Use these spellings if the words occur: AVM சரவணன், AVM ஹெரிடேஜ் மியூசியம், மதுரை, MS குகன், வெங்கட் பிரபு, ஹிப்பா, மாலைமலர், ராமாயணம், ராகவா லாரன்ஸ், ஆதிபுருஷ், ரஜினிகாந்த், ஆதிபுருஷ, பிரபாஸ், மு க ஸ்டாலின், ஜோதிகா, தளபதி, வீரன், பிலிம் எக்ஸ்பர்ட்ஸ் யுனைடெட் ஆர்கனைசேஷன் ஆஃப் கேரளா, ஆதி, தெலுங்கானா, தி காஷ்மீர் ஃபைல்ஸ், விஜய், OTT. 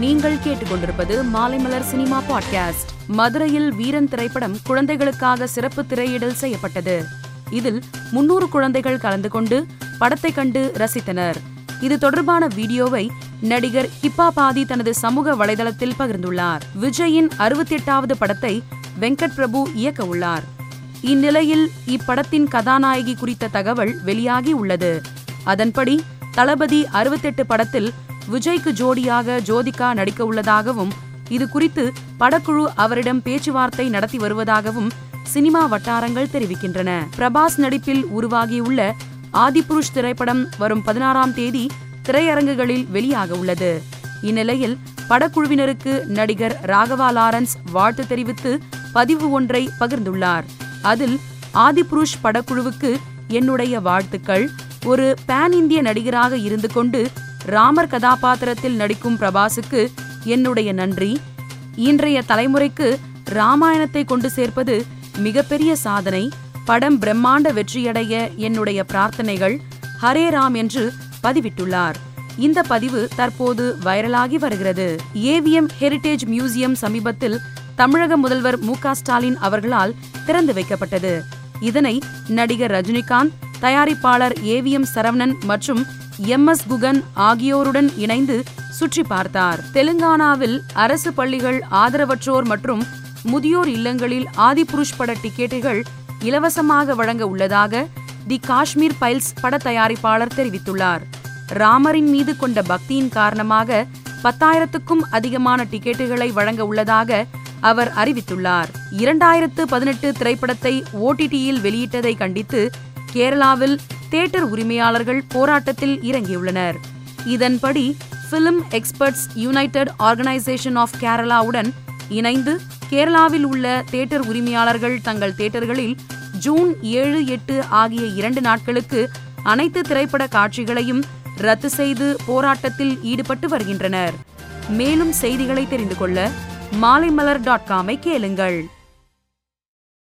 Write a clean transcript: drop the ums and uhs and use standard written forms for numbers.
நீங்கள் கேட்டுக்கொண்டிருப்பது மாலைமலர் cinema podcast. மதுரையில் வீரன் திரைப்படம் குழந்தைகளுக்காக சிறப்பு திரையிடல் செய்யப்பட்டது. இதில் 300 குழந்தைகள் கலந்து கொண்டு படத்தை கண்டு ரசித்தனர். இது தொடர்பான வீடியோவை நடிகர் ஹிப்பா ஆதி தனது சமூக வலைதளத்தில் பகிர்ந்துள்ளார். விஜயின் 68வது படத்தை வெங்கட் பிரபு இயக்க உள்ளார். இந்நிலையில் இப்படத்தின் கதாநாயகி குறித்த தகவல் வெளியாகி உள்ளது. அதன்படி தளபதி 68 படத்தில் விஜய்க்கு ஜோடியாக ஜோதிகா நடிக்க உள்ளதாகவும் இது குறித்து படக்குழு அவரிடம் பேச்சுவார்த்தை நடத்தி வருவதாகவும் சினிமா வட்டாரங்கள் தெரிவிக்கின்றன. பிரபாஸ் நடிப்பில் உருவாகியுள்ள ஆதிபுருஷ திரைப்படம் வரும் 16ஆம் தேதி திரையரங்குகளில் வெளியாக உள்ளது. இந்நிலையில் படக்குழுவினருக்கு நடிகர் ராகவா லாரன்ஸ் வாழ்த்து தெரிவித்து பதிவு ஒன்றை பகிர்ந்துள்ளார். அதில் ஆதிபுருஷ் படக்குழுவுக்கு என்னுடைய வாழ்த்துக்கள். ஒரு பேன் இந்திய நடிகராக இருந்து கொண்டு ராமர் கதாபாத்திரத்தில் நடிக்கும் பிரபாஸுக்கு என்னுடைய நன்றி. இன்றைய தலைமுறைக்கு ராமாயணத்தை கொண்டு சேர்ப்பது மிகப்பெரிய சாதனை. படம் பிரம்மாண்ட வெற்றியடைய என்னுடைய பிரார்த்தனைகள். ஹரே ராம் என்று பதிவிட்டுள்ளார். இந்த பதிவு தற்போது வைரலாகி வருகிறது. AVM ஹெரிடேஜ் மியூசியம் சமீபத்தில் தமிழக முதல்வர் மு க ஸ்டாலின் அவர்களால் திறந்து வைக்கப்பட்டது. இதனை நடிகர் ரஜினிகாந்த், தயாரிப்பாளர் AVM சரவணன் மற்றும் MS குகன் ஆகியோருடன் இணைந்து சுற்றி பார்த்தார். தெலுங்கானாவில் அரசு பள்ளிகள், ஆதரவற்றோர் மற்றும் முதியோர் இல்லங்களில் ஆதிபுருஷ் பட டிக்கெட்டுகள் இலவசமாக வழங்க உள்ளதாக தி காஷ்மீர் ஃபைல்ஸ் பட தயாரிப்பாளர் தெரிவித்துள்ளார். ராமரின் மீது கொண்ட பக்தியின் காரணமாக 10,000க்கும் அதிகமான டிக்கெட்டுகளை வழங்க உள்ளதாக அவர் அறிவித்துள்ளார். 2018 திரைப்படத்தை OTT-யில் வெளியிட்டதை கண்டித்து கேரளாவில் தியேட்டர் உரிமையாளர்கள் போராட்டத்தில் இறங்கியுள்ளனர். இதன்படி film experts united organisation of கேரளாவுடன் இணைந்து கேரளாவில் உள்ள தியேட்டர் உரிமையாளர்கள் தங்கள் தியேட்டர்களில் ஜூன் 7, 8 ஆகிய 2 நாட்களுக்கு அனைத்து திரைப்பட காட்சிகளையும் ரத்து செய்து போராட்டத்தில் ஈடுபட்டு வருகின்றனர். மேலும் செய்திகளை தெரிந்து கொள்ள மாலைமலர்.com-ஐ கேளுங்கள்.